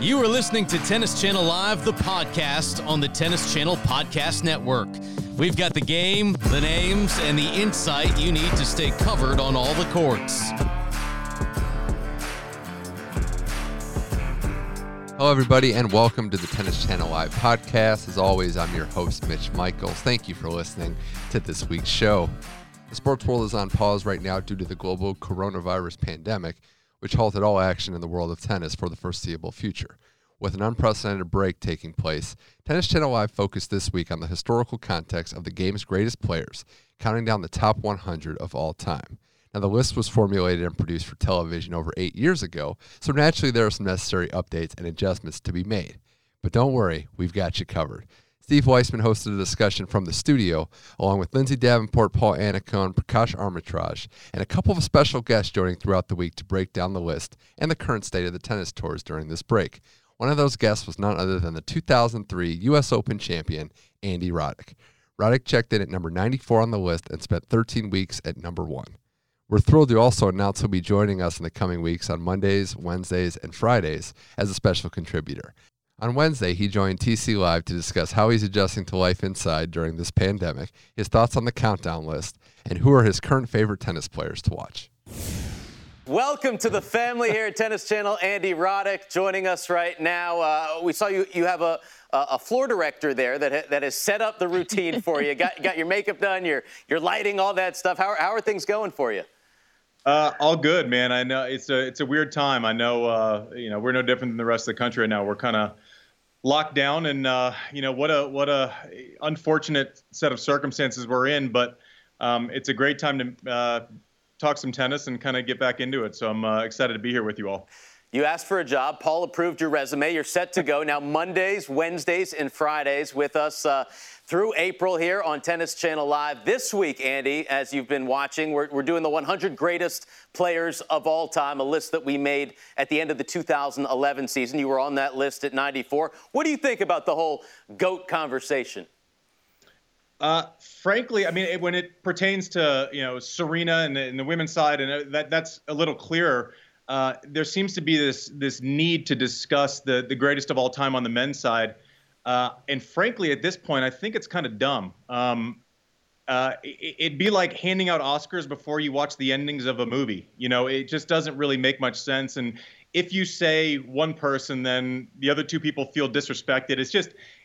You are listening to Tennis Channel Live, the podcast on the Tennis Channel Podcast Network. We've got the game, the names, and the insight you need to stay covered on all the courts. Hello, everybody, and welcome to the Tennis Channel Live podcast. As always, I'm your host, Mitch Michaels. Thank you for listening to this week's show. The sports world is on pause right now due to the global coronavirus pandemic, which halted all action in the world of tennis for the foreseeable future. With an unprecedented break taking place, Tennis Channel Live focused this week on the historical context of the game's greatest players, counting down the top 100 of all time. Now, the list was formulated and produced for television over 8 years ago, so naturally there are some necessary updates and adjustments to be made. But don't worry, we've got you covered. Steve Weissman hosted a discussion from the studio, along with Lindsey Davenport, Paul Anacone, Prakash Amritraj, and a couple of special guests joining throughout the week to break down the list and the current state of the tennis tours during this break. One of those guests was none other than the 2003 U.S. Open champion, Andy Roddick. Roddick checked in at number 94 on the list and spent 13 weeks at number 1. We're thrilled to also announce he'll be joining us in the coming weeks on Mondays, Wednesdays, and Fridays as a special contributor. On Wednesday, he joined TC Live to discuss how he's adjusting to life inside during this pandemic, his thoughts on the countdown list, and who are his current favorite tennis players to watch. Welcome to the family here at Tennis Channel. Andy Roddick joining us right now. We saw you have a floor director there that has set up the routine for you. Got your makeup done, your lighting, all that stuff. How are things going for you? All good, man. I know it's a weird time. I know we're no different than the rest of the country right now. We're kind of locked down, and what a unfortunate set of circumstances we're in. But it's a great time to talk some tennis and kind of get back into it. So I'm excited to be here with you all. You asked for a job. Paul approved your resume. You're set to go now. Mondays, Wednesdays, and Fridays with us through April here on Tennis Channel Live. This week, Andy, as you've been watching, we're doing the 100 greatest players of all time, a list that we made at the end of the 2011 season. You were on that list at 94. What do you think about the whole GOAT conversation? Frankly, I mean, when it pertains to, Serena and the women's side, and that's a little clearer. There seems to be this need to discuss the greatest of all time on the men's side. And frankly, at this point, I think it's kind of dumb. It'd be like handing out Oscars before you watch the endings of a movie. It just doesn't really make much sense. And if you say one person, then the other two people feel disrespected.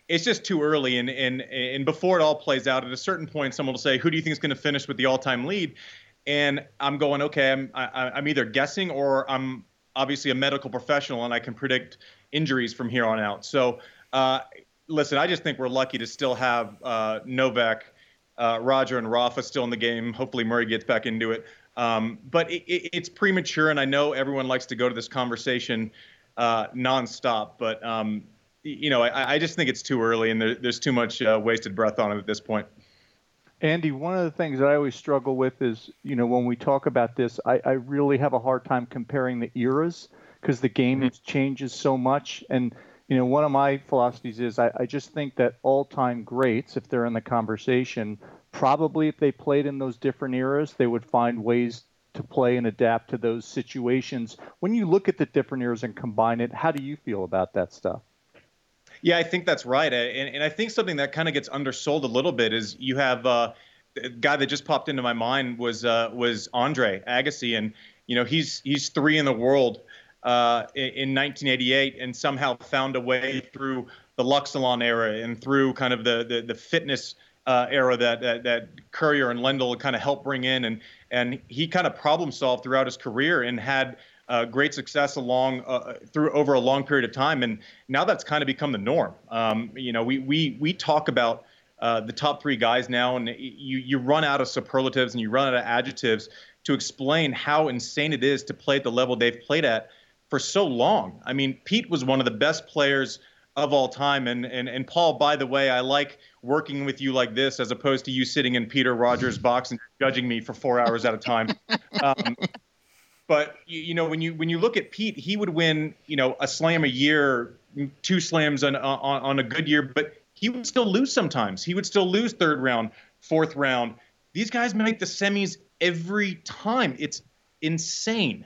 It's just too early. And before it all plays out, at a certain point, someone will say, who do you think is going to finish with the all-time lead? And I'm going, okay, I'm either guessing or I'm obviously a medical professional and I can predict injuries from here on out. So, listen, I just think we're lucky to still have Novak, Roger, and Rafa still in the game. Hopefully Murray gets back into it. But it's premature, and I know everyone likes to go to this conversation nonstop. But, I just think it's too early, and there's too much wasted breath on it at this point. Andy, one of the things that I always struggle with is, when we talk about this, I really have a hard time comparing the eras because the game changes so much. And, one of my philosophies is I just think that all-time greats, if they're in the conversation, probably if they played in those different eras, they would find ways to play and adapt to those situations. When you look at the different eras and combine it, how do you feel about that stuff? Yeah, I think that's right. And I think something that kind of gets undersold a little bit is you have a guy that just popped into my mind was Andre Agassi. And, he's 3 in the world in 1988 and somehow found a way through the Luxilon era and through kind of the fitness era that Courier and Lendl kind of helped bring in. And he kind of problem solved throughout his career and had great success over a long period of time, and now that's kind of become the norm. We talk about the top 3 guys now, and you run out of superlatives and you run out of adjectives to explain how insane it is to play at the level they've played at for so long. I mean, Pete was one of the best players of all time. And Paul, by the way, I like working with you like this as opposed to you sitting in Peter Rogers' box and judging me for 4 hours at a time. But you know, when you look at Pete, he would win, you know, a slam a year, two slams on a good year, but he would still lose sometimes. He would still lose third round, fourth round. These guys make the semis every time. It's insane.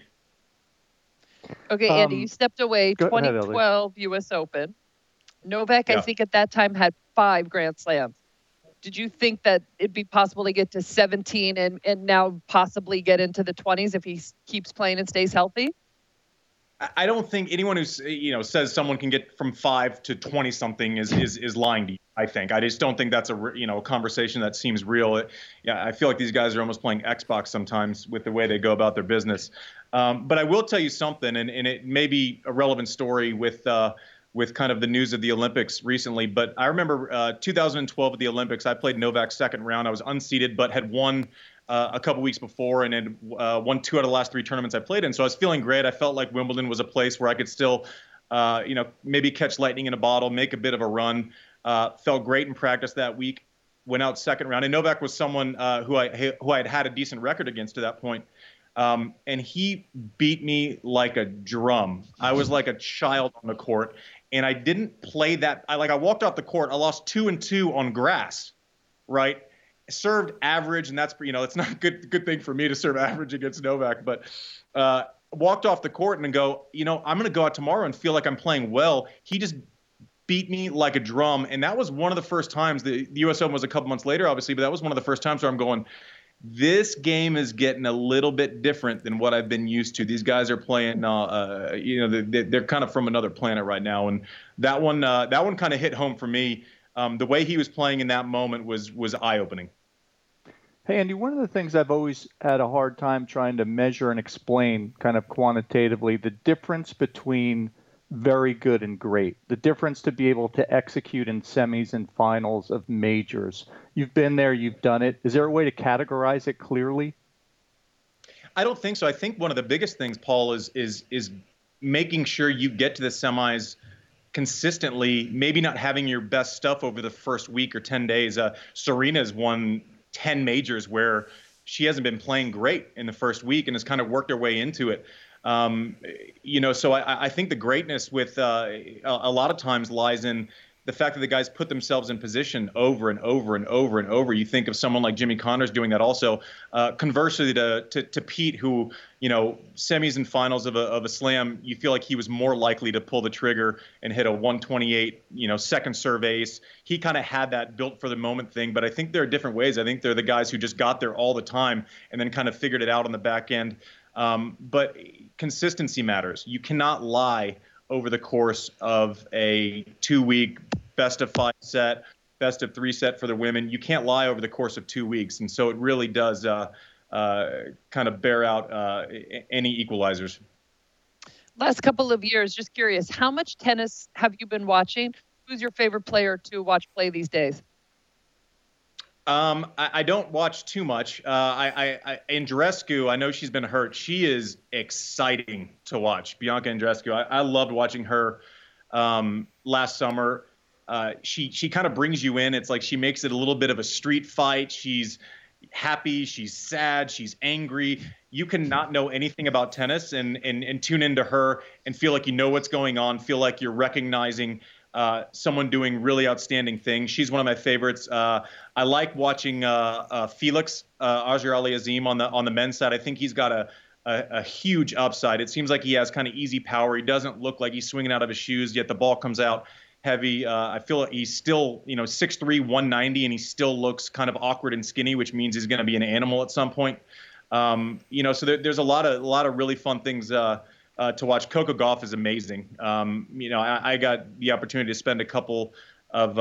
Okay, Andy, you stepped away. 2012 U.S. Open. Novak, yeah. I think at that time, had 5 Grand Slams. Did you think that it'd be possible to get to 17 and now possibly get into the 20s if he keeps playing and stays healthy? I don't think anyone who's, you know, says someone can get from 5 to 20 something is lying to you. I think I just don't think that's a conversation that seems real. Yeah, I feel like these guys are almost playing Xbox sometimes with the way they go about their business. But I will tell you something, and it may be a relevant story with kind of the news of the Olympics recently. But I remember 2012 at the Olympics, I played Novak's second round. I was unseeded, but had won a couple weeks before and had won 2 out of the last 3 tournaments I played in. So I was feeling great. I felt like Wimbledon was a place where I could still, maybe catch lightning in a bottle, make a bit of a run. Felt great in practice that week. Went out second round. And Novak was someone who I had had a decent record against to that point. And he beat me like a drum. I was like a child on the court. And I didn't play that. I walked off the court. I lost 2-2 on grass, right? Served average, and that's, you know, it's not a good thing for me to serve average against Novak, but walked off the court and go, you know, I'm going to go out tomorrow and feel like I'm playing well. He just beat me like a drum, and that was one of the first times. The U.S. Open was a couple months later, obviously, but that was one of the first times where I'm going, this game is getting a little bit different than what I've been used to. These guys are playing, they're kind of from another planet right now, and that one kind of hit home for me. The way he was playing in that moment was eye-opening. Hey, Andy, one of the things I've always had a hard time trying to measure and explain kind of quantitatively, the difference between very good and great, the difference to be able to execute in semis and finals of majors. You've been there, you've done it. Is there a way to categorize it clearly? I don't think so. I think one of the biggest things, Paul, is making sure you get to the semis consistently, maybe not having your best stuff over the first week or 10 days. Serena's won 10 majors where she hasn't been playing great in the first week and has kind of worked her way into it. So I think the greatness with a lot of times lies in the fact that the guys put themselves in position over and over and over and over. You think of someone like Jimmy Connors doing that also. Conversely to Pete, who, you know, semis and finals of a slam, you feel like he was more likely to pull the trigger and hit a 128, you know, second serve ace. He kind of had that built for the moment thing, but I think there are different ways. I think they're the guys who just got there all the time and then kind of figured it out on the back end. But consistency matters. You cannot lie over the course of a 2-week best-of-5 set, best-of-3 set for the women. You can't lie over the course of 2 weeks, and so it really does kind of bear out any equalizers. Last couple of years, just curious, how much tennis have you been watching? Who's your favorite player to watch play these days? I don't watch too much. Andreescu, I know she's been hurt. She is exciting to watch. Bianca Andreescu, I loved watching her last summer. She kind of brings you in. It's like she makes it a little bit of a street fight. She's happy. She's sad. She's angry. You cannot know anything about tennis and tune into her and feel like you know what's going on, feel like you're recognizing someone doing really outstanding things. She's one of my favorites. I like watching Felix Auger-Aliassime on the men's side. I think he's got a huge upside. It seems like he has kind of easy power. He doesn't look like he's swinging out of his shoes, yet the ball comes out heavy. I feel like he's still, you know, 6'3", 190, and he still looks kind of awkward and skinny, which means he's going to be an animal at some point. So there's a lot of really fun things to watch. Coco Gauff is amazing. I got the opportunity to spend a couple of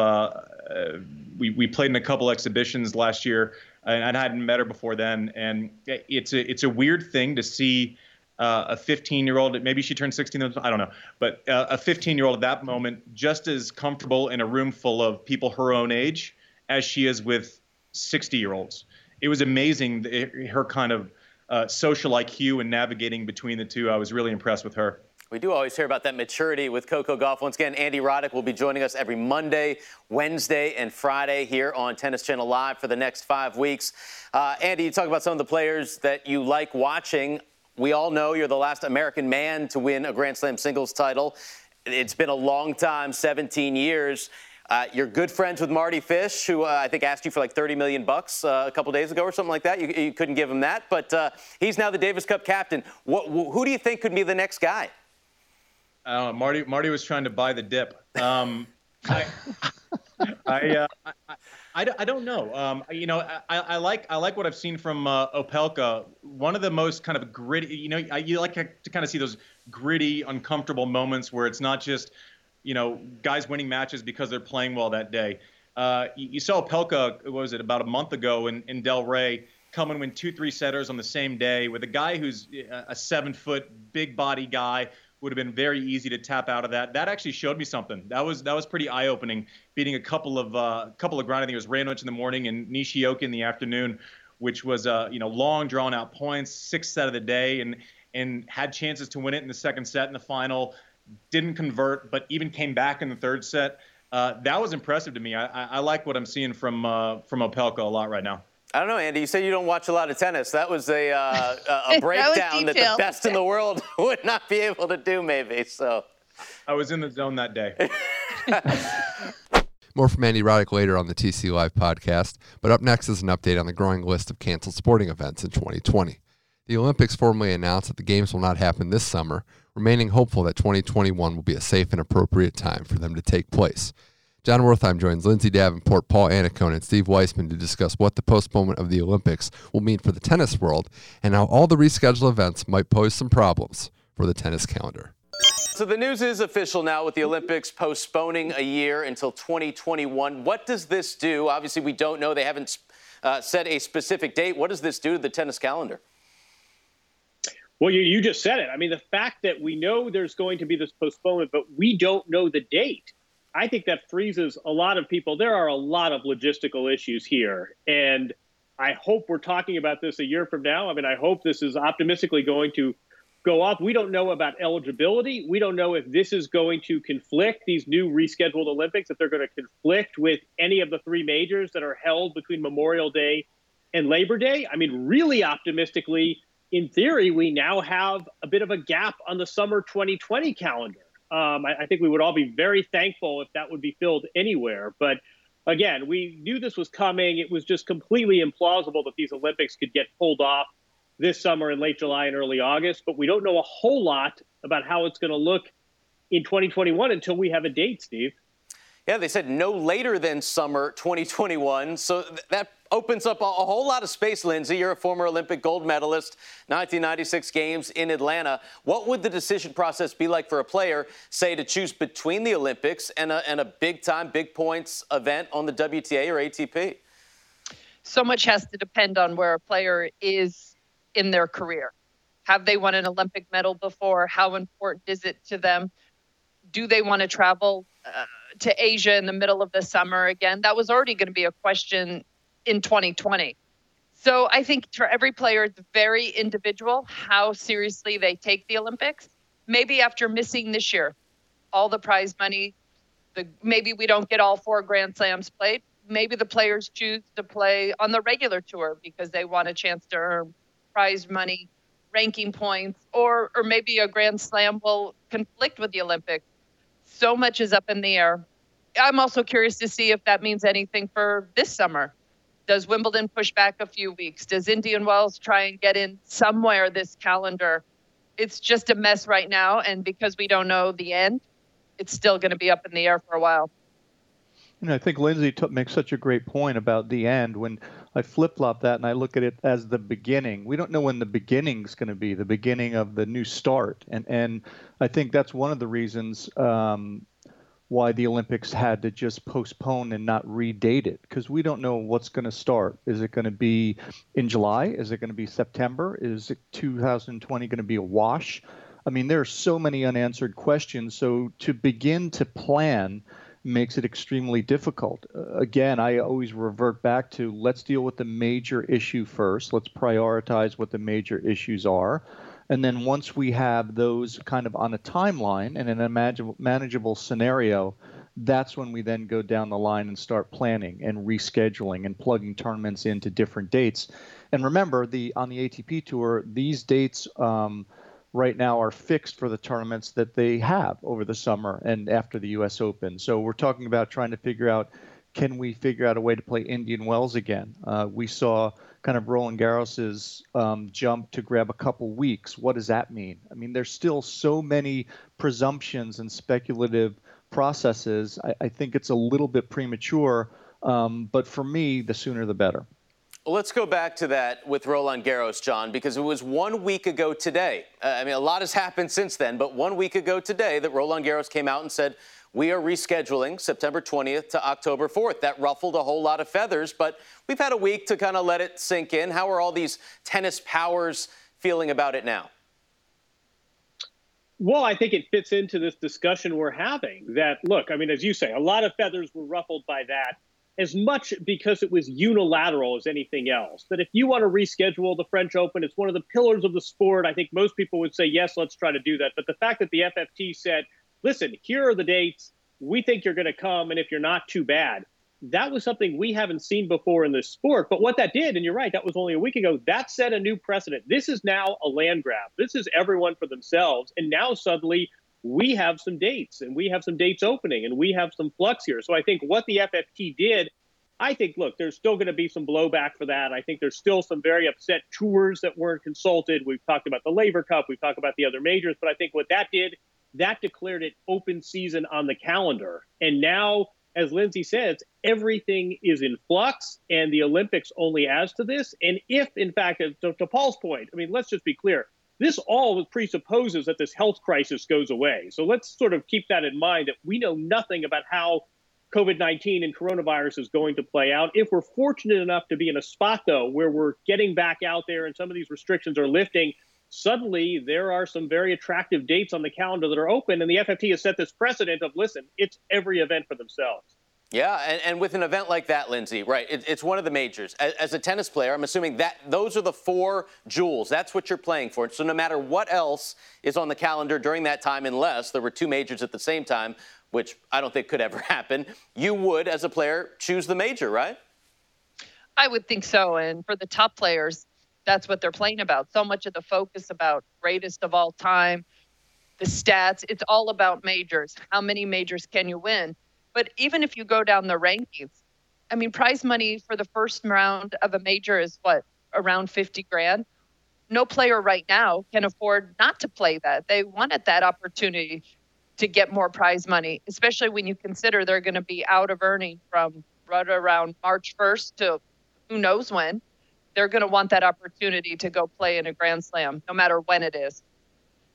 we played in a couple exhibitions last year, and I hadn't met her before then. And it's a weird thing to see a 15-year-old. Maybe she turned 16. I don't know, but a 15-year-old at that moment just as comfortable in a room full of people her own age as she is with 60-year-olds. It was amazing her kind of social IQ and navigating between the two. I was really impressed with her. We do always hear about that maturity with Coco Gauff. Once again, Andy Roddick will be joining us every Monday, Wednesday, and Friday here on Tennis Channel Live for the next 5 weeks. Andy, you talk about some of the players that you like watching. We all know you're the last American man to win a Grand Slam singles title. It's been a long time, 17 years. You're good friends with Marty Fish, who I think asked you for like $30 million a couple days ago or something like that. You couldn't give him that, but he's now the Davis Cup captain. Who do you think could be the next guy? Marty was trying to buy the dip. I don't know. I like what I've seen from Opelka. One of the most kind of gritty. You like to kind of see those gritty, uncomfortable moments where it's not just, guys winning matches because they're playing well that day. You saw Opelka, what was it, about a month ago in Del Rey, come and win 2-3 setters on the same day with a guy who's a 7-foot big body guy. Would have been very easy to tap out of that. That actually showed me something. That was pretty eye-opening, beating a couple of ground. I think it was Raonic in the morning and Nishioka in the afternoon, which was long drawn-out points, sixth set of the day, and had chances to win it in the second set in the final. Didn't convert, but even came back in the third set. That was impressive to me. I like what I'm seeing from Opelka a lot right now. I don't know, Andy. You say you don't watch a lot of tennis. That was a breakdown that the best in the world would not be able to do, maybe. So I was in the zone that day. More from Andy Roddick later on the TC Live podcast. But up next is an update on the growing list of canceled sporting events in 2020. The Olympics formally announced that the Games will not happen this summer, remaining hopeful that 2021 will be a safe and appropriate time for them to take place. John Wertheim joins Lindsey Davenport, Paul Anacone, and Steve Weissman to discuss what the postponement of the Olympics will mean for the tennis world and how all the rescheduled events might pose some problems for the tennis calendar. So the news is official now with the Olympics postponing a year until 2021. What does this do? Obviously, we don't know. They haven't set a specific date. What does this do to the tennis calendar? Well, you just said it. I mean, the fact that we know there's going to be this postponement, but we don't know the date, I think that freezes a lot of people. There are a lot of logistical issues here, and I hope we're talking about this a year from now. I mean, I hope this is optimistically going to go off. We don't know about eligibility. We don't know if this is going to conflict, these new rescheduled Olympics, if they're going to conflict with any of the three majors that are held between Memorial Day and Labor Day. I mean, really optimistically, in theory, we now have a bit of a gap on the summer 2020 calendar. I think we would all be very thankful if that would be filled anywhere. But again, we knew this was coming. It was just completely implausible that these Olympics could get pulled off this summer in late July and early August. But we don't know a whole lot about how it's going to look in 2021 until we have a date, Steve. Yeah, they said no later than summer 2021. So that opens up a whole lot of space, Lindsey. You're a former Olympic gold medalist, 1996 games in Atlanta. What would the decision process be like for a player, say, to choose between the Olympics and a big-time, big-points event on the WTA or ATP? So much has to depend on where a player is in their career. Have they won an Olympic medal before? How important is it to them? Do they want to travel to Asia in the middle of the summer again? That was already going to be a question in 2020. So I think for every player, it's very individual how seriously they take the Olympics. Maybe after missing this year, all the prize money, maybe we don't get all four Grand Slams played. Maybe the players choose to play on the regular tour because they want a chance to earn prize money, ranking points, or maybe a Grand Slam will conflict with the Olympics. So much is up in the air. I'm also curious to see if that means anything for this summer. Does Wimbledon push back a few weeks? Does Indian Wells try and get in somewhere this calendar? It's just a mess right now, and because we don't know the end, it's still going to be up in the air for a while. And I think Lindsey makes such a great point about the end. When I flip-flop that and I look at it as the beginning, we don't know when the beginning's going to be, the beginning of the new start. And I think that's one of the reasons why the Olympics had to just postpone and not redate it, because we don't know what's going to start. Is it going to be in July? Is it going to be September? Is it 2020 going to be a wash? I mean, there are so many unanswered questions. So to begin to plan makes it extremely difficult. Again, I always revert back to let's deal with the major issue first. Let's prioritize what the major issues are. And then once we have those kind of on a timeline and an manageable scenario, that's when we then go down the line and start planning and rescheduling and plugging tournaments into different dates. And remember, on the ATP Tour, these dates right now are fixed for the tournaments that they have over the summer and after the U.S. Open. So we're talking about trying to figure out, can we figure out a way to play Indian Wells again? We saw kind of Roland Garros's jump to grab a couple weeks. What does that mean? I mean, there's still so many presumptions and speculative processes. I think it's a little bit premature, but for me, the sooner the better. Let's go back to that with Roland Garros, John, because it was 1 week ago today. I mean, a lot has happened since then, but 1 week ago today that Roland Garros came out and said, we are rescheduling September 20th to October 4th. That ruffled a whole lot of feathers, but we've had a week to kind of let it sink in. How are all these tennis powers feeling about it now? Well, I think it fits into this discussion we're having that, look, I mean, as you say, a lot of feathers were ruffled by that, as much because it was unilateral as anything else. That if you want to reschedule the French Open, it's one of the pillars of the sport. I think most people would say, yes, let's try to do that. But the fact that the FFT said, listen, here are the dates. We think you're going to come. And if you're not, too bad. That was something we haven't seen before in this sport. But what that did, and you're right, that was only a week ago, that set a new precedent. This is now a land grab. This is everyone for themselves. And now suddenly we have some dates, and we have some dates opening, and we have some flux here. So I think what the FFT did, I think, look, there's still going to be some blowback for that. I think there's still some very upset tours that weren't consulted. We've talked about the Laver Cup. We've talked about the other majors. But I think what that did, that declared it open season on the calendar. And now, as Lindsay says, everything is in flux, and the Olympics only adds to this. And if, in fact, to Paul's point, I mean, let's just be clear. This all presupposes that this health crisis goes away. So let's sort of keep that in mind, that we know nothing about how COVID-19 and coronavirus is going to play out. If we're fortunate enough to be in a spot, though, where we're getting back out there and some of these restrictions are lifting, suddenly there are some very attractive dates on the calendar that are open. And the FFT has set this precedent of, listen, it's every event for themselves. Yeah, and with an event like that, Lindsay, right, it's one of the majors. As a tennis player, I'm assuming that those are the four jewels. That's what you're playing for. So no matter what else is on the calendar during that time, unless there were two majors at the same time, which I don't think could ever happen, you would, as a player, choose the major, right? I would think so. And for the top players, that's what they're playing about. So much of the focus about greatest of all time, the stats, it's all about majors. How many majors can you win? But even if you go down the rankings, I mean, prize money for the first round of a major is what, around $50,000. No player right now can afford not to play that. They wanted that opportunity to get more prize money, especially when you consider they're going to be out of earning from right around March 1st to who knows when. They're going to want that opportunity to go play in a Grand Slam, no matter when it is.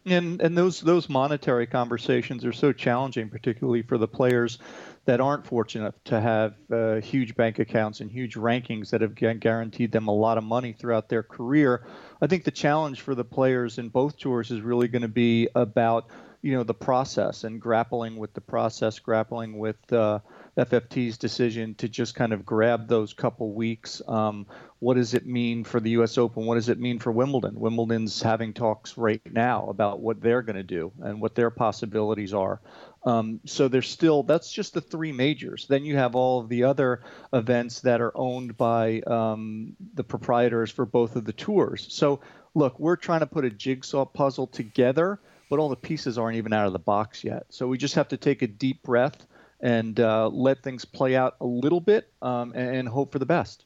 And those monetary conversations are so challenging, particularly for the players that aren't fortunate to have huge bank accounts and huge rankings that have guaranteed them a lot of money throughout their career. I think the challenge for the players in both tours is really going to be about, you know, the process and grappling with the process, grappling with FFT's decision to just kind of grab those couple weeks. What does it mean for the U.S. Open? What does it mean for Wimbledon? Wimbledon's having talks right now about what they're going to do and what their possibilities are. So there's still, that's just the three majors. Then you have all of the other events that are owned by the proprietors for both of the tours. So look, we're trying to put a jigsaw puzzle together, but all the pieces aren't even out of the box yet. So we just have to take a deep breath and let things play out a little bit and hope for the best.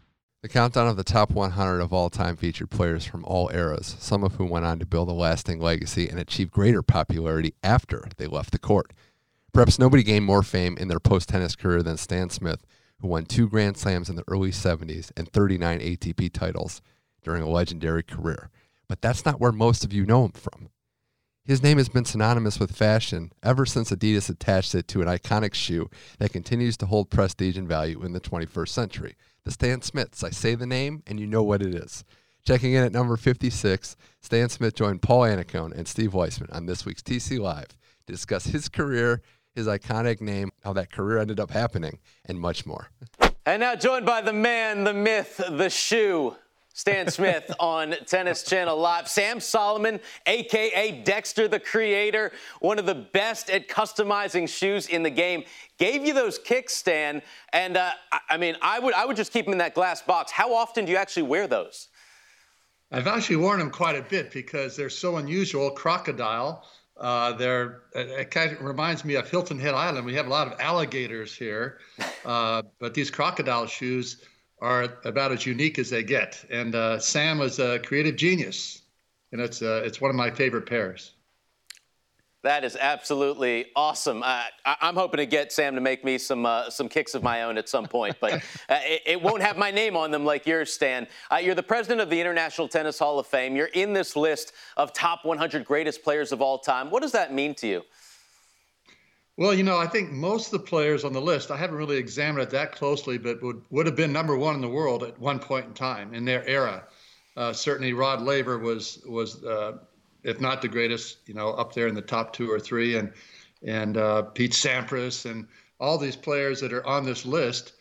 The countdown of the top 100 of all time featured players from all eras, some of whom went on to build a lasting legacy and achieve greater popularity after they left the court. Perhaps nobody gained more fame in their post-tennis career than Stan Smith, who won 2 Grand Slams in the early 70s and 39 ATP titles during a legendary career. But that's not where most of you know him from. His name has been synonymous with fashion ever since Adidas attached it to an iconic shoe that continues to hold prestige and value in the 21st century. The Stan Smiths. I say the name, and you know what it is. Checking in at number 56, Stan Smith joined Paul Anacone and Steve Weissman on this week's TC Live to discuss his career, his iconic name, how that career ended up happening, and much more. And now joined by the man, the myth, the shoe, Stan Smith on Tennis Channel Live. Sam Solomon, a.k.a. Dexter the Creator, one of the best at customizing shoes in the game, gave you those kicks, Stan. And, I would just keep them in that glass box. How often do you actually wear those? I've actually worn them quite a bit because they're so unusual. Crocodile. It kind of reminds me of Hilton Head Island. We have a lot of alligators here, but these crocodile shoes are about as unique as they get. And Sam was a creative genius, and it's one of my favorite pairs. That is absolutely awesome. I'm hoping to get Sam to make me some kicks of my own at some point, but it won't have my name on them like yours, Stan. You're the president of the International Tennis Hall of Fame. You're in this list of top 100 greatest players of all time. What does that mean to you? Well, you know, I think most of the players on the list, I haven't really examined it that closely, but would have been number one in the world at one point in time in their era. Certainly Rod Laver was if not the greatest, you know, up there in the top two or three, and Pete Sampras and all these players that are on this list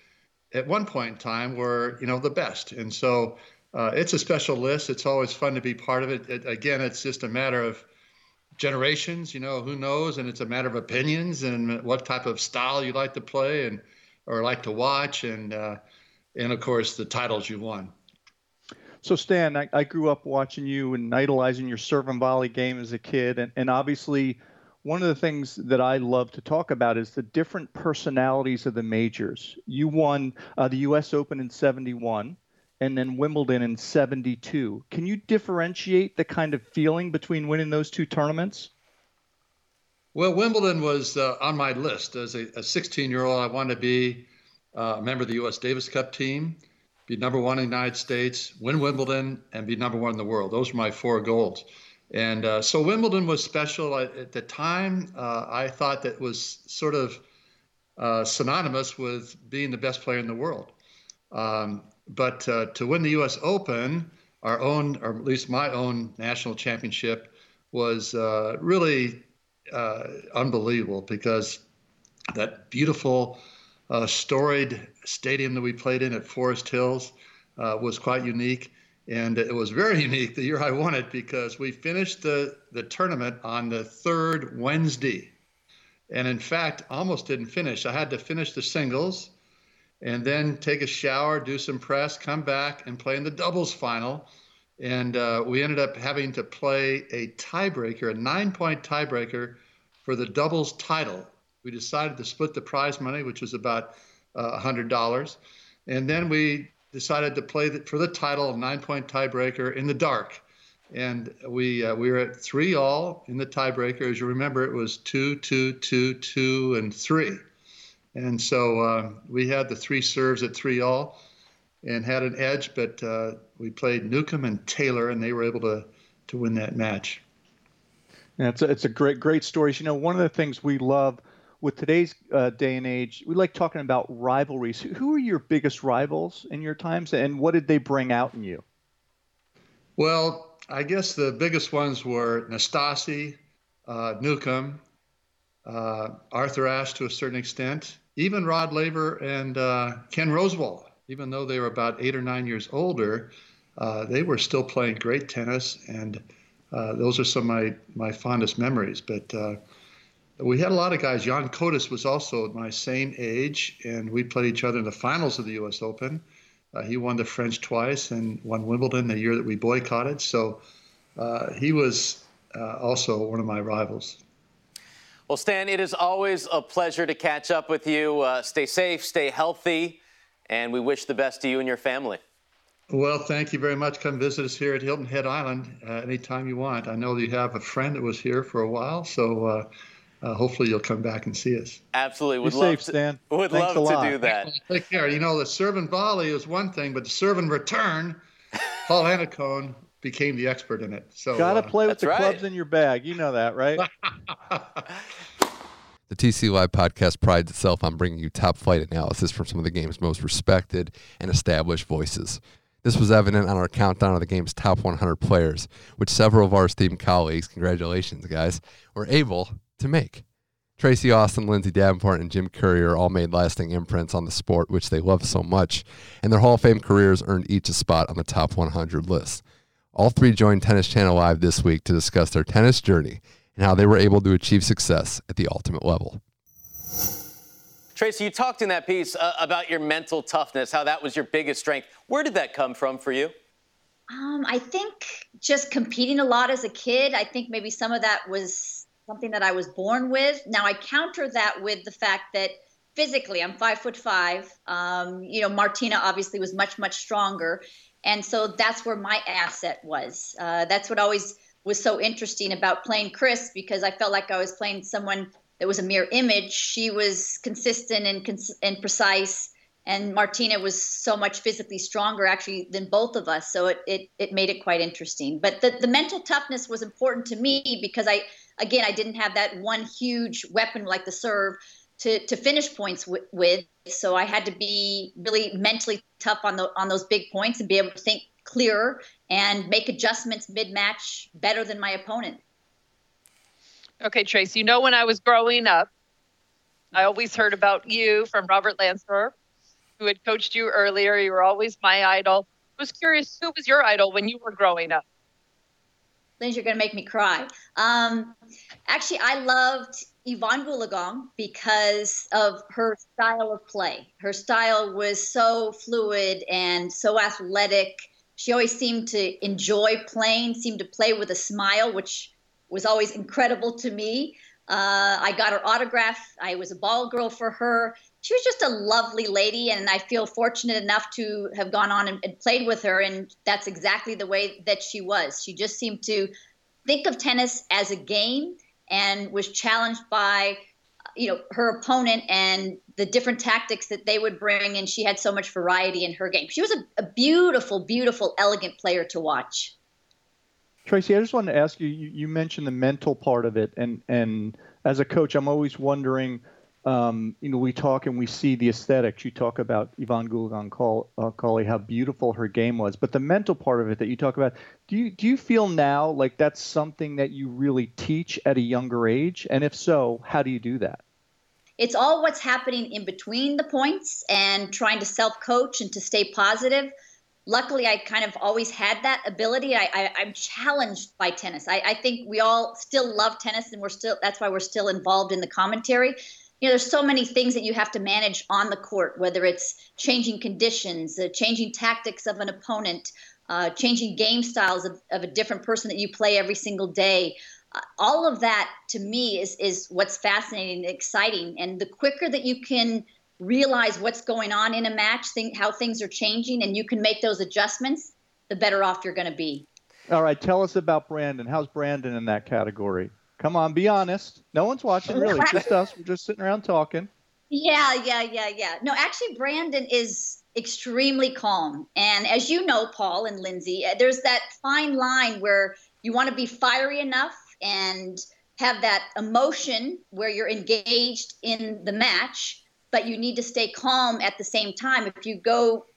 at one point in time were, you know, the best. And so it's a special list. It's always fun to be part of it. Again, it's just a matter of generations, you know, who knows, and it's a matter of opinions and what type of style you like to play and or like to watch and of course, the titles you won. So, Stan, I grew up watching you and idolizing your serve and volley game as a kid. And obviously, one of the things that I love to talk about is the different personalities of the majors. You won the U.S. Open in 71 and then Wimbledon in 72. Can you differentiate the kind of feeling between winning those two tournaments? Well, Wimbledon was on my list. As a 16-year-old, I wanted to be a member of the U.S. Davis Cup team, be number one in the United States, win Wimbledon, and be number one in the world. Those were my four goals. And so Wimbledon was special. At the time, I thought that was sort of synonymous with being the best player in the world. But to win the U.S. Open, our own, or at least my own national championship, was really unbelievable because that beautiful storied stadium that we played in at Forest Hills was quite unique, and it was very unique the year I won it because we finished the tournament on the third Wednesday, and in fact almost didn't finish. I had to finish the singles and then take a shower, do some press, come back and play in the doubles final, and we ended up having to play a tiebreaker, a 9-point tiebreaker for the doubles title. We decided to split the prize money, which was about $100. And then we decided to play for the title, a 9-point tiebreaker in the dark. And we were at 3-all in the tiebreaker. As you remember, it was 2, 2, 2, 2, and 3. And so we had the three serves at 3-all and had an edge, but we played Newcomb and Taylor, and they were able to win that match. Yeah, it's a great story. You know, one of the things we love with today's day and age, we like talking about rivalries. Who were your biggest rivals in your times, and what did they bring out in you? Well, I guess the biggest ones were Nastasi, Newcomb, Arthur Ashe to a certain extent, even Rod Laver and Ken Rosewall. Even though they were about 8 or 9 years older, they were still playing great tennis, and those are some of my fondest memories. But we had a lot of guys. Jan Kotis was also my same age, and we played each other in the finals of the U.S. Open. He won the French twice and won Wimbledon the year that we boycotted. So he was also one of my rivals. Well, Stan, it is always a pleasure to catch up with you. Stay safe, stay healthy, and we wish the best to you and your family. Well, thank you very much. Come visit us here at Hilton Head Island anytime you want. I know that you have a friend that was here for a while, so hopefully you'll come back and see us. Absolutely. Would love to do that. Take care. You know, the serve and volley is one thing, but the serve and return, Paul Anacone became the expert in it. So gotta play with the clubs in your bag. You know that, right? The TC Live podcast prides itself on bringing you top flight analysis from some of the game's most respected and established voices. This was evident on our countdown of the game's top 100 players, which several of our esteemed colleagues, congratulations guys, were able to make. Tracy Austin, Lindsey Davenport, and Jim Courier all made lasting imprints on the sport, which they love so much, and their Hall of Fame careers earned each a spot on the top 100 list. All three joined Tennis Channel Live this week to discuss their tennis journey and how they were able to achieve success at the ultimate level. Tracy, you talked in that piece about your mental toughness, how that was your biggest strength. Where did that come from for you? I think just competing a lot as a kid. I think maybe some of that was something that I was born with. Now, I counter that with the fact that physically I'm 5'5". Martina obviously was much, much stronger. And so that's where my asset was. That's what always was so interesting about playing Chris, because I felt like I was playing someone that was a mirror image. She was consistent and precise, and Martina was so much physically stronger actually than both of us. So it made it quite interesting. But the mental toughness was important to me because I didn't have that one huge weapon like the serve to finish points with. So I had to be really mentally tough on those big points and be able to think clearer and make adjustments mid-match better than my opponent. Okay, Trace, when I was growing up, I always heard about you from Robert Lansdorf, who had coached you earlier. You were always my idol. I was curious, who was your idol when you were growing up? Liz, you're going to make me cry. Actually, I loved Yvonne Goolagong because of her style of play. Her style was so fluid and so athletic. She always seemed to enjoy playing, seemed to play with a smile, which was always incredible to me. I got her autograph. I was a ball girl for her. She was just a lovely lady, and I feel fortunate enough to have gone on and played with her, and that's exactly the way that she was. She just seemed to think of tennis as a game and was challenged by her opponent and the different tactics that they would bring, and she had so much variety in her game. She was a beautiful, beautiful, elegant player to watch. Tracy, I just wanted to ask you mentioned the mental part of it, and as a coach, I'm always wondering, we talk and we see the aesthetics. You talk about Yvonne Goolagong-Cauley, how beautiful her game was, but the mental part of it that you talk about, do you feel now like that's something that you really teach at a younger age? And if so, how do you do that? It's all what's happening in between the points and trying to self-coach and to stay positive. Luckily, I kind of always had that ability. I'm challenged by tennis. I think we all still love tennis, and that's why we're still involved in the commentary. There's so many things that you have to manage on the court, whether it's changing conditions, changing tactics of an opponent, changing game styles of a different person that you play every single day. All of that, to me, is what's fascinating and exciting. And the quicker that you can realize what's going on in a match, how things are changing, and you can make those adjustments, the better off you're going to be. All right, tell us about Brandon. How's Brandon in that category? Come on, be honest. No one's watching, really. Just us. We're just sitting around talking. Yeah. No, actually, Brandon is extremely calm. And as you know, Paul and Lindsay, there's that fine line where you want to be fiery enough and have that emotion where you're engaged in the match, but you need to stay calm at the same time. If you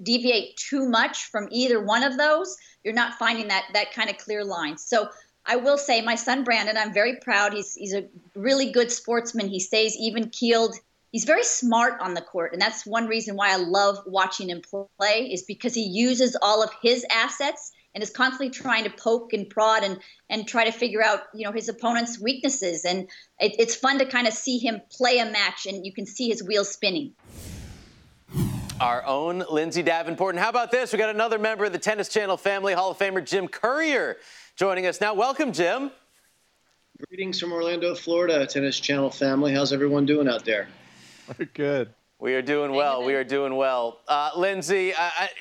deviate too much from either one of those, you're not finding that kind of clear line. So I will say my son, Brandon, I'm very proud. He's a really good sportsman. He stays even-keeled. He's very smart on the court, and that's one reason why I love watching him play, is because he uses all of his assets and is constantly trying to poke and prod and try to figure out, his opponent's weaknesses. And it's fun to kind of see him play a match, and you can see his wheels spinning. Our own Lindsay Davenport. And how about this? We got another member of the Tennis Channel family, Hall of Famer Jim Courier, joining us now. Welcome, Jim. Greetings from Orlando, Florida, Tennis Channel family. How's everyone doing out there? We're good. We are doing well. We are doing well. Lindsay,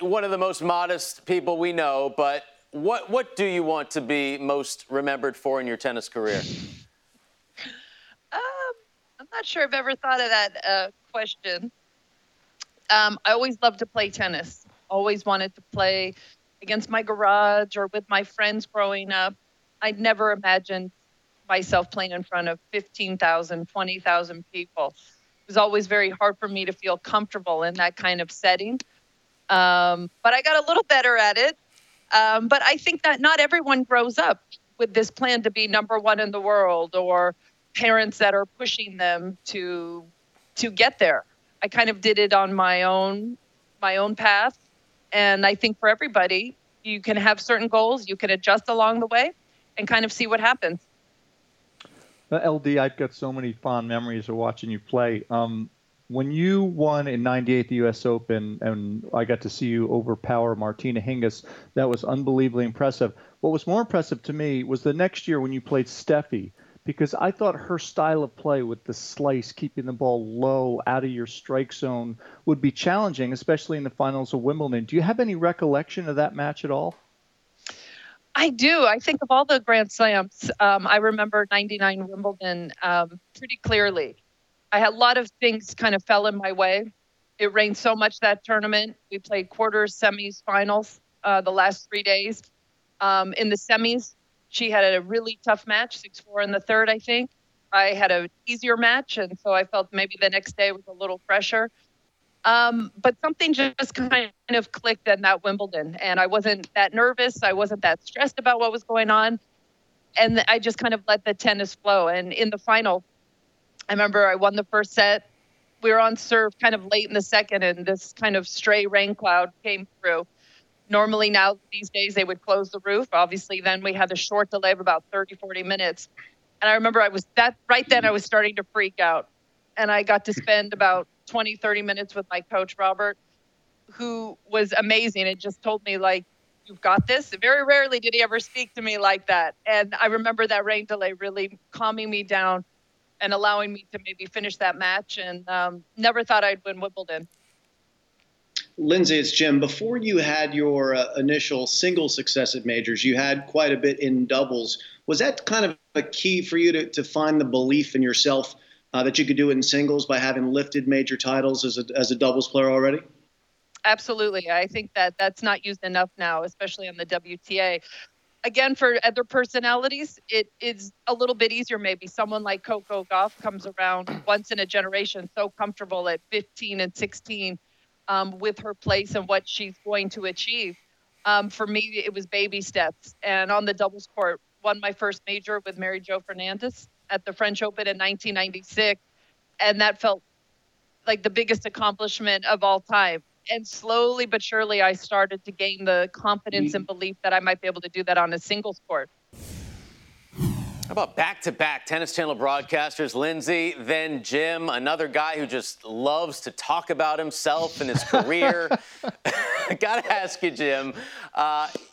one of the most modest people we know, but what do you want to be most remembered for in your tennis career? I'm not sure I've ever thought of that question. I always loved to play tennis. Always wanted to play against my garage or with my friends growing up. I'd never imagined myself playing in front of 15,000, 20,000 people. It was always very hard for me to feel comfortable in that kind of setting. But I got a little better at it. But I think that not everyone grows up with this plan to be number one in the world, or parents that are pushing them to get there. I kind of did it on my own path. And I think for everybody, you can have certain goals, you can adjust along the way and kind of see what happens. LD, I've got so many fond memories of watching you play. When you won in 98 the U.S. Open, and I got to see you overpower Martina Hingis, that was unbelievably impressive. What was more impressive to me was the next year when you played Steffi, because I thought her style of play with the slice, keeping the ball low, out of your strike zone, would be challenging, especially in the finals of Wimbledon. Do you have any recollection of that match at all? I do. I think of all the Grand Slams, I remember 99 Wimbledon pretty clearly. I had a lot of things kind of fell in my way. It rained so much that tournament. We played quarters, semis, finals the last 3 days. In the semis, she had a really tough match, 6-4 in the third, I think. I had an easier match, and so I felt maybe the next day was a little fresher. But something just kind of clicked in that Wimbledon, and I wasn't that nervous. I wasn't that stressed about what was going on, and I just kind of let the tennis flow. And in the final, I remember I won the first set. We were on serve kind of late in the second, and this kind of stray rain cloud came through. Normally now, these days, they would close the roof. Obviously, then we had a short delay of about 30, 40 minutes. And I remember I was starting to freak out. And I got to spend about 20, 30 minutes with my coach, Robert, who was amazing. It just told me, like, you've got this. Very rarely did he ever speak to me like that. And I remember that rain delay really calming me down and allowing me to maybe finish that match. And never thought I'd win Wimbledon. Lindsey, it's Jim. Before you had your initial single success at majors, you had quite a bit in doubles. Was that kind of a key for you to find the belief in yourself that you could do it in singles by having lifted major titles as a doubles player already? Absolutely. I think that that's not used enough now, especially on the WTA. Again, for other personalities, it is a little bit easier maybe. Someone like Coco Gauff comes around once in a generation, so comfortable at 15 and 16. With her place and what she's going to achieve. For me, it was baby steps. And on the doubles court, won my first major with Mary Jo Fernandez at the French Open in 1996. And that felt like the biggest accomplishment of all time. And slowly but surely, I started to gain the confidence and belief that I might be able to do that on a singles court. How about back-to-back Tennis Channel broadcasters, Lindsey, then Jim, another guy who just loves to talk about himself and his career. Got to ask you, Jim,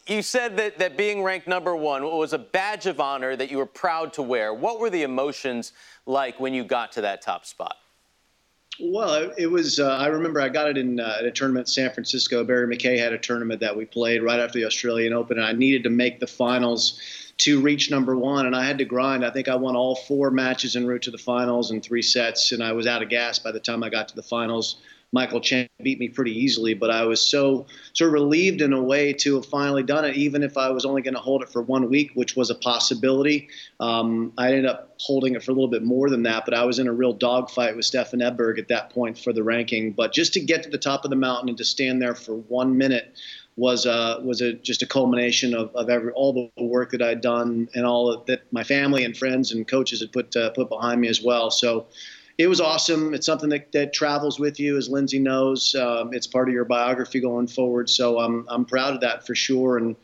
you said that being ranked number one was a badge of honor that you were proud to wear. What were the emotions like when you got to that top spot? Well, it was, I remember I got it at a tournament in San Francisco. Barry McKay had a tournament that we played right after the Australian Open, and I needed to make the finals to reach number one, and I had to grind. I think I won all four matches en route to the finals in three sets, and I was out of gas by the time I got to the finals. Michael Chen beat me pretty easily, but I was so sort of relieved in a way to have finally done it, even if I was only going to hold it for 1 week, which was a possibility. I ended up holding it for a little bit more than that, but I was in a real dogfight with Stefan Edberg at that point for the ranking. But just to get to the top of the mountain and to stand there for 1 minute was just a culmination of all the work that I'd done and all that my family and friends and coaches had put behind me as well. So it was awesome. It's something that travels with you, as Lindsey knows. It's part of your biography going forward. So I'm proud of that for sure. And,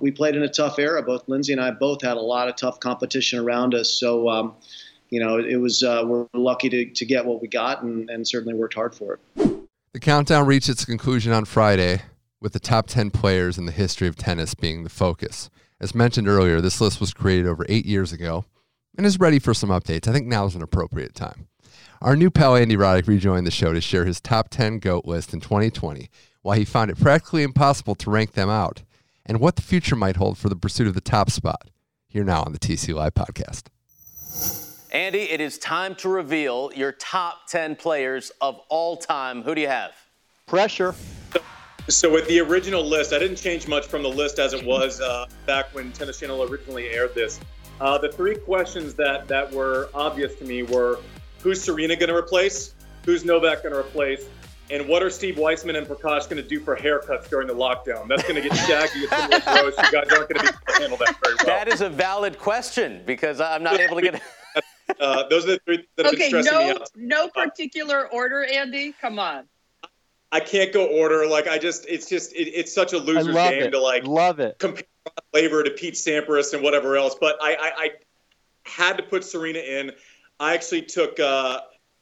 we played in a tough era. Both Lindsey and I both had a lot of tough competition around us. So, it was we're lucky to get what we got and certainly worked hard for it. The countdown reached its conclusion on Friday with the top 10 players in the history of tennis being the focus. As mentioned earlier, this list was created over 8 years ago and is ready for some updates. I think now is an appropriate time. Our new pal Andy Roddick rejoined the show to share his top 10 GOAT list in 2020, why he found it practically impossible to rank them out, and what the future might hold for the pursuit of the top spot. Here now on the TC Live podcast. Andy, it is time to reveal your top 10 players of all time. Who do you have? Pressure. So with the original list, I didn't change much from the list as it was back when Tennis Channel originally aired this. The three questions that were obvious to me were, who's Serena going to replace? Who's Novak going to replace? And what are Steve Weissman and Prakash going to do for haircuts during the lockdown? That's going to get shaggy. It's going to gross. You guys aren't going to be able to handle that very well. That is a valid question because I'm not able to get – those are the three that have been stressing me out. No particular order, Andy? Come on. I can't go order. Like, I just – it's such a loser's game to, like, compare Rod Laver to Pete Sampras and whatever else. But I had to put Serena in. I actually took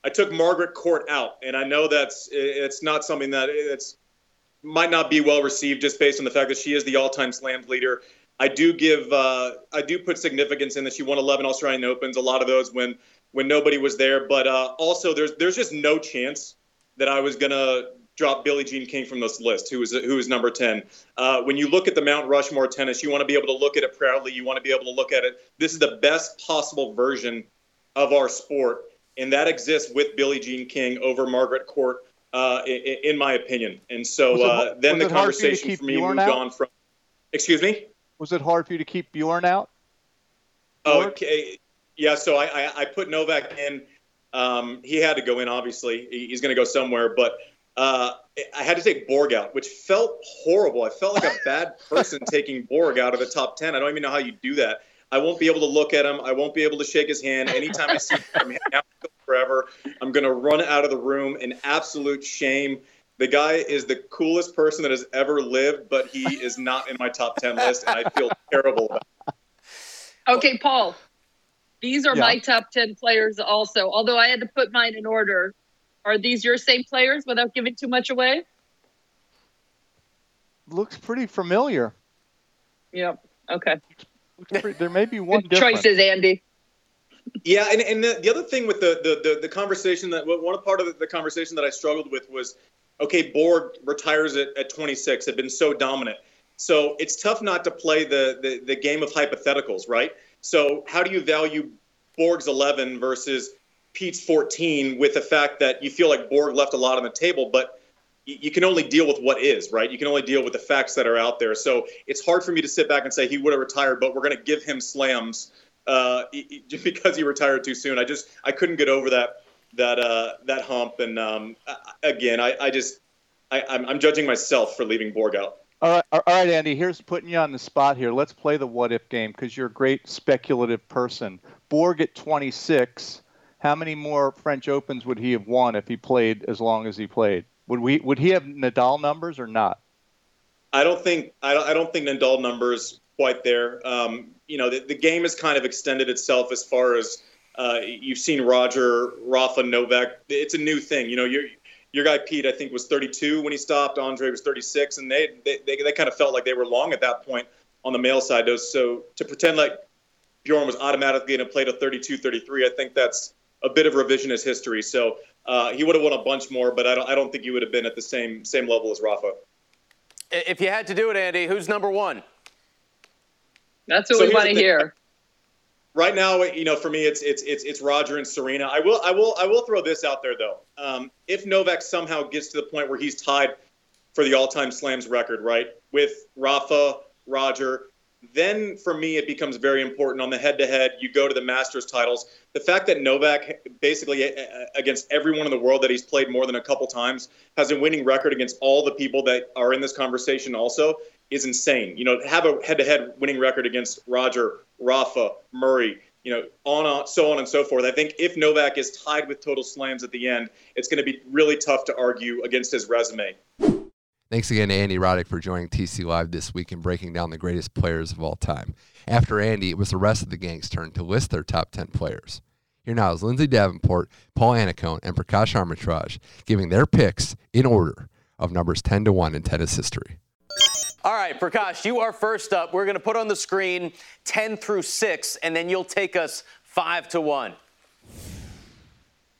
I took Margaret Court out, and I know it's not something that it's might not be well received just based on the fact that she is the all-time slams leader. I do give I do put significance in that she won 11 Australian Opens, a lot of those when nobody was there. But also there's just no chance that I was gonna drop Billie Jean King from this list, who is number 10. When you look at the Mount Rushmore tennis, you want to be able to look at it proudly. You want to be able to look at it. This is the best possible version of our sport. And that exists with Billie Jean King over Margaret Court, in my opinion. And so then the conversation for me moved on from. Excuse me? Was it hard for you to keep Bjorn out? Bjorn? Okay. Yeah, so I put Novak in. He had to go in, obviously. He's going to go somewhere. But I had to take Borg out, which felt horrible. I felt like a bad person taking Borg out of the top 10. I don't even know how you do that. I won't be able to look at him. I won't be able to shake his hand. Anytime I see him forever, I'm going to run out of the room in absolute shame. The guy is the coolest person that has ever lived, but he is not in my top 10 list, and I feel terrible about it. Okay, Paul, these are my top 10 players also. Although I had to put mine in order. Are these your same players without giving too much away? Looks pretty familiar. Yep. Okay. There may be one difference. Choices, Andy. Yeah, and the other thing with the conversation that one part of the conversation that I struggled with was, okay, Borg retires at 26, had been so dominant, so it's tough not to play the game of hypotheticals, right? So how do you value Borg's 11 versus Pete's 14 with the fact that you feel like Borg left a lot on the table, but you can only deal with what is, right? You can only deal with the facts that are out there. So it's hard for me to sit back and say he would have retired, but we're going to give him slams just because he retired too soon. I couldn't get over that hump. And again, I'm judging myself for leaving Borg out. All right, Andy, here's putting you on the spot here. Let's play the what if game because you're a great speculative person. Borg at 26. How many more French Opens would he have won if he played as long as he played? Would he have Nadal numbers or not? I don't think Nadal numbers quite there. The game has kind of extended itself as far as you've seen Roger, Rafa, Novak. It's a new thing. You know, your guy Pete, I think, was 32 when he stopped. Andre was 36, and they kind of felt like they were long at that point on the male side. So to pretend like Bjorn was automatically going to play to 32, 33, I think that's a bit of revisionist history. So. He would have won a bunch more, but I don't think he would have been at the same level as Rafa. If you had to do it, Andy, who's number one? That's what we want to hear. Right now, you know, for me, it's Roger and Serena. I will throw this out there though. If Novak somehow gets to the point where he's tied for the all-time slams record, right, with Rafa, Roger, then for me it becomes very important on the head-to-head. You go to the Masters titles. The fact that Novak basically against everyone in the world that he's played more than a couple times has a winning record against all the people that are in this conversation also is insane. You know, have a head-to-head winning record against Roger, Rafa, Murray, you know, on and so forth. I think if Novak is tied with total slams at the end, it's going to be really tough to argue against his resume. Thanks again to Andy Roddick for joining TC Live this week and breaking down the greatest players of all time. After Andy, it was the rest of the gang's turn to list their top 10 players. Here now is Lindsey Davenport, Paul Anacone, and Prakash Amritraj giving their picks in order of numbers 10 to 1 in tennis history. All right, Prakash, you are first up. We're going to put on the screen 10 through 6, and then you'll take us 5 to 1.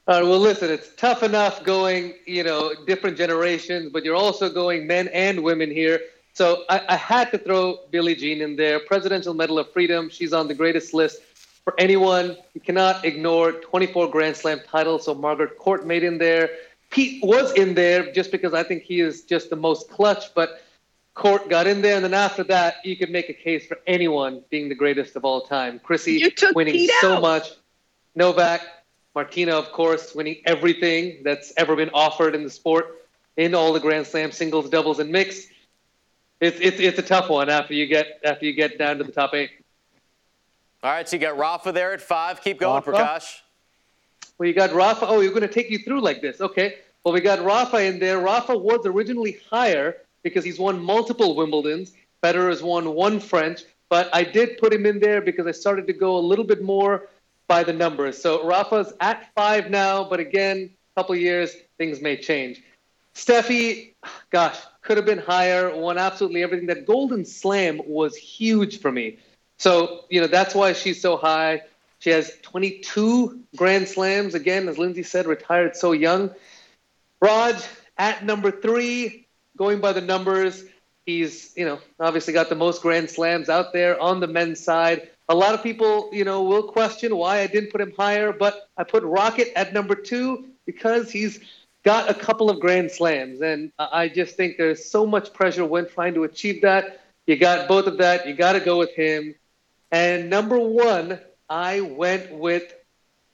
All right, well, listen, it's tough enough going, you know, different generations, but you're also going men and women here. So I had to throw Billie Jean in there. Presidential Medal of Freedom. She's on the greatest list for anyone. You cannot ignore 24 Grand Slam titles. So Margaret Court made in there. Pete was in there just because I think he is just the most clutch, but Court got in there, and then after that, you could make a case for anyone being the greatest of all time. Chrissy winning Pete so out. Much. Novak, Martina, of course, winning everything that's ever been offered in the sport, in all the Grand Slam singles, doubles, and mixed. It's a tough one after you get down to the top eight. All right, so you got Rafa there at 5. Keep going, Rafa. Prakash. Well, you got Rafa. Oh, you're going to take you through like this. Okay. Well, we got Rafa in there. Rafa was originally higher because he's won multiple Wimbledons. Federer has won one French. But I did put him in there because I started to go a little bit more by the numbers. So Rafa's at 5 now. But again, a couple of years, things may change. Steffi, gosh, could have been higher. Won absolutely everything. That Golden Slam was huge for me. So, that's why she's so high. She has 22 Grand Slams. Again, as Lindsay said, retired so young. Raj at number 3, going by the numbers. He's, obviously got the most Grand Slams out there on the men's side. A lot of people, will question why I didn't put him higher, but I put Rocket at number 2 because he's got a couple of Grand Slams. And I just think there's so much pressure when trying to achieve that. You got both of that. You got to go with him. And number 1... I went with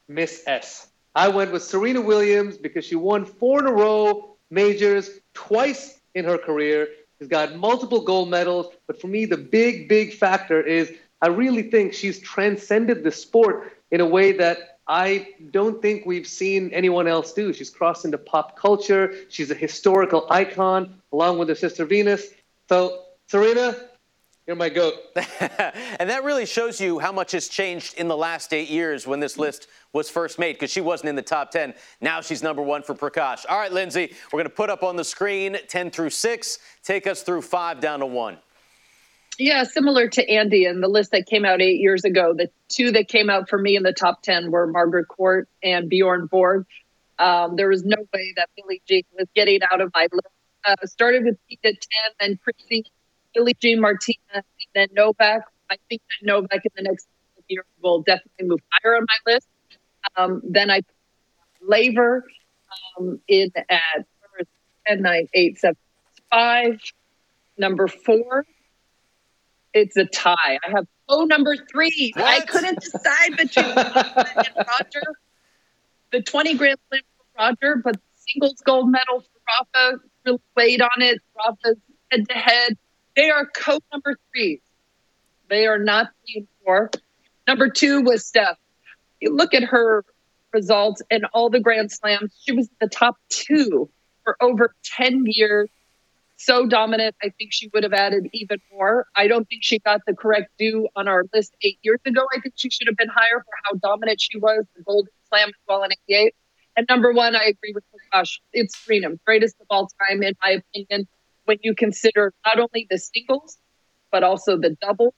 Miss S. I went with Serena Williams because she won 4 in a row majors twice in her career. She's got multiple gold medals. But for me, the big factor is I really think she's transcended the sport in a way that I don't think we've seen anyone else do. She's crossed into pop culture. She's a historical icon along with her sister Venus. So, Serena, you're my goat. And that really shows you how much has changed in the last 8 years when this list was first made, because she wasn't in the top 10. Now she's number 1 for Prakash. All right, Lindsay, we're going to put up on the screen 10 through 6. Take us through 5 down to 1. Yeah, similar to Andy and the list that came out 8 years ago, the 2 that came out for me in the top 10 were Margaret Court and Bjorn Borg. There was no way that Billie Jean was getting out of my list. Started with Pete at 10, then Chrissy, Billie Jean, Martina, and then Novak. I think that Novak in the next year will definitely move higher on my list. Then I put Laver in at 10, 9, 8, 7, 5. Number 4, it's a tie. I have number 3. What? I couldn't decide between and Roger. The 20 Grand Slam for Roger, but the singles gold medal for Rafa really weighed on it. Rafa's head-to-head. They are number 3. They are not 3 and 4. Number 2 was Steph. You look at her results and all the Grand Slams. She was in the top 2 for over 10 years. So dominant. I think she would have added even more. I don't think she got the correct due on our list 8 years ago. I think she should have been higher for how dominant she was. The Golden Slam as well in 88. And number 1, I agree with Prakash. It's Serena, greatest of all time, in my opinion. When you consider not only the singles, but also the doubles,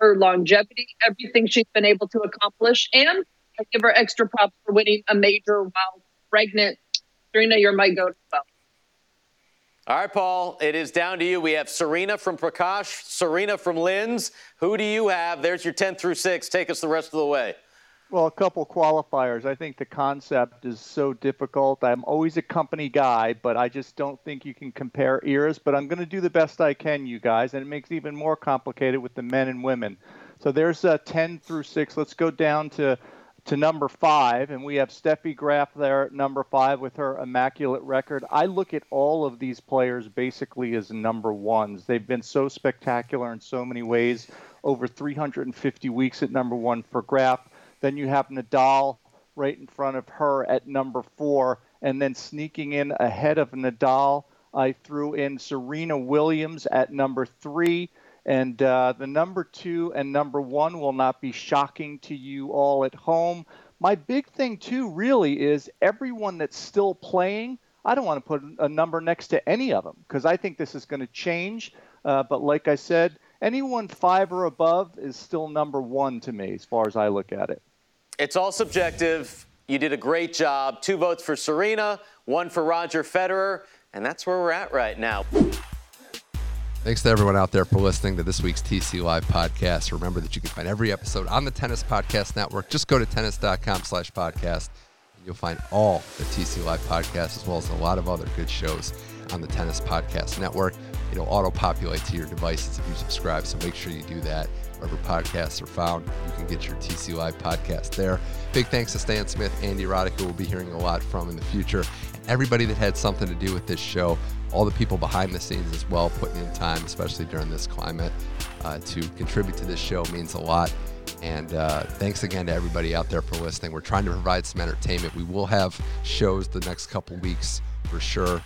her longevity, everything she's been able to accomplish. And I give her extra props for winning a major while pregnant. Serena, you're my go-to as well. All right, Paul, it is down to you. We have Serena from Prakash, Serena from Linz. Who do you have? There's your 10 through 6. Take us the rest of the way. Well, a couple qualifiers. I think the concept is so difficult. I'm always a company guy, but I just don't think you can compare eras. But I'm going to do the best I can, you guys, and it makes it even more complicated with the men and women. So there's 10 through 6. Let's go down to number 5, and we have Steffi Graf there at number 5 with her immaculate record. I look at all of these players basically as number 1s. They've been so spectacular in so many ways. Over 350 weeks at number 1 for Graf. Then you have Nadal right in front of her at number 4. And then sneaking in ahead of Nadal, I threw in Serena Williams at number 3. And the number 2 and number 1 will not be shocking to you all at home. My big thing, too, really is everyone that's still playing, I don't want to put a number next to any of them because I think this is going to change. But like I said, anyone 5 or above is still number 1 to me as far as I look at it. It's all subjective. You did a great job. 2 votes for Serena, 1 for Roger Federer, and that's where we're at right now. Thanks to everyone out there for listening to this week's TC Live podcast. Remember that you can find every episode on the Tennis Podcast Network. Just go to tennis.com/podcast. You'll find all the TC Live podcasts as well as a lot of other good shows on the Tennis Podcast Network. It'll auto-populate to your devices if you subscribe, so make sure you do that. Wherever podcasts are found, you can get your TC Live podcast there. Big thanks to Stan Smith, Andy Roddick, who we'll be hearing a lot from in the future, and everybody that had something to do with this show, all the people behind the scenes as well, putting in time, especially during this climate, to contribute to this show means a lot. And thanks again to everybody out there for listening. We're trying to provide some entertainment. We will have shows the next couple weeks for sure.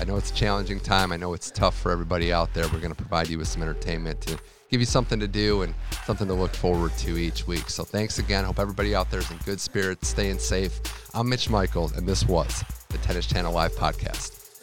I know it's a challenging time. I know it's tough for everybody out there. We're going to provide you with some entertainment to give you something to do and something to look forward to each week. So thanks again. Hope everybody out there is in good spirits, staying safe. I'm Mitch Michaels, and this was the Tennis Channel Live Podcast.